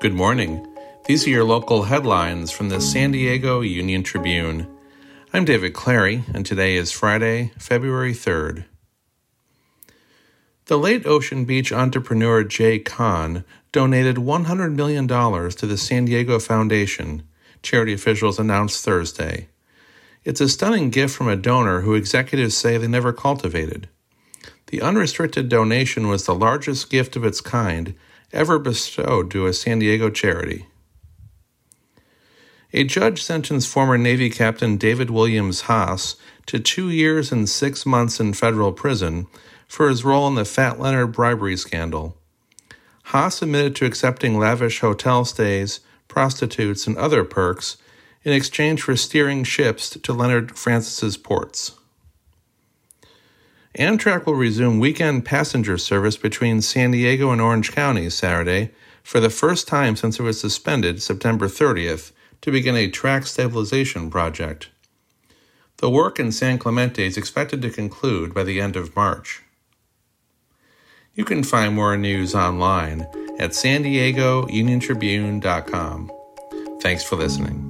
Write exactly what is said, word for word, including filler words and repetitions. Good morning. These are your local headlines from the San Diego Union Tribune. I'm David Clary, and today is Friday, February third. The late Ocean Beach entrepreneur Jay Kahn donated one hundred million dollars to the San Diego Foundation, charity officials announced Thursday. It's a stunning gift from a donor who executives say they never cultivated. The unrestricted donation was the largest gift of its kind ever bestowed to a San Diego charity. A judge sentenced former Navy Captain David Williams Haas to two years and six months in federal prison for his role in the Fat Leonard bribery scandal. Haas admitted to accepting lavish hotel stays, prostitutes, and other perks in exchange for steering ships to Leonard Francis's ports. Amtrak will resume weekend passenger service between San Diego and Orange County Saturday for the first time since it was suspended September thirtieth to begin a track stabilization project. The work in San Clemente is expected to conclude by the end of March. You can find more news online at san diego union tribune dot com. Thanks for listening.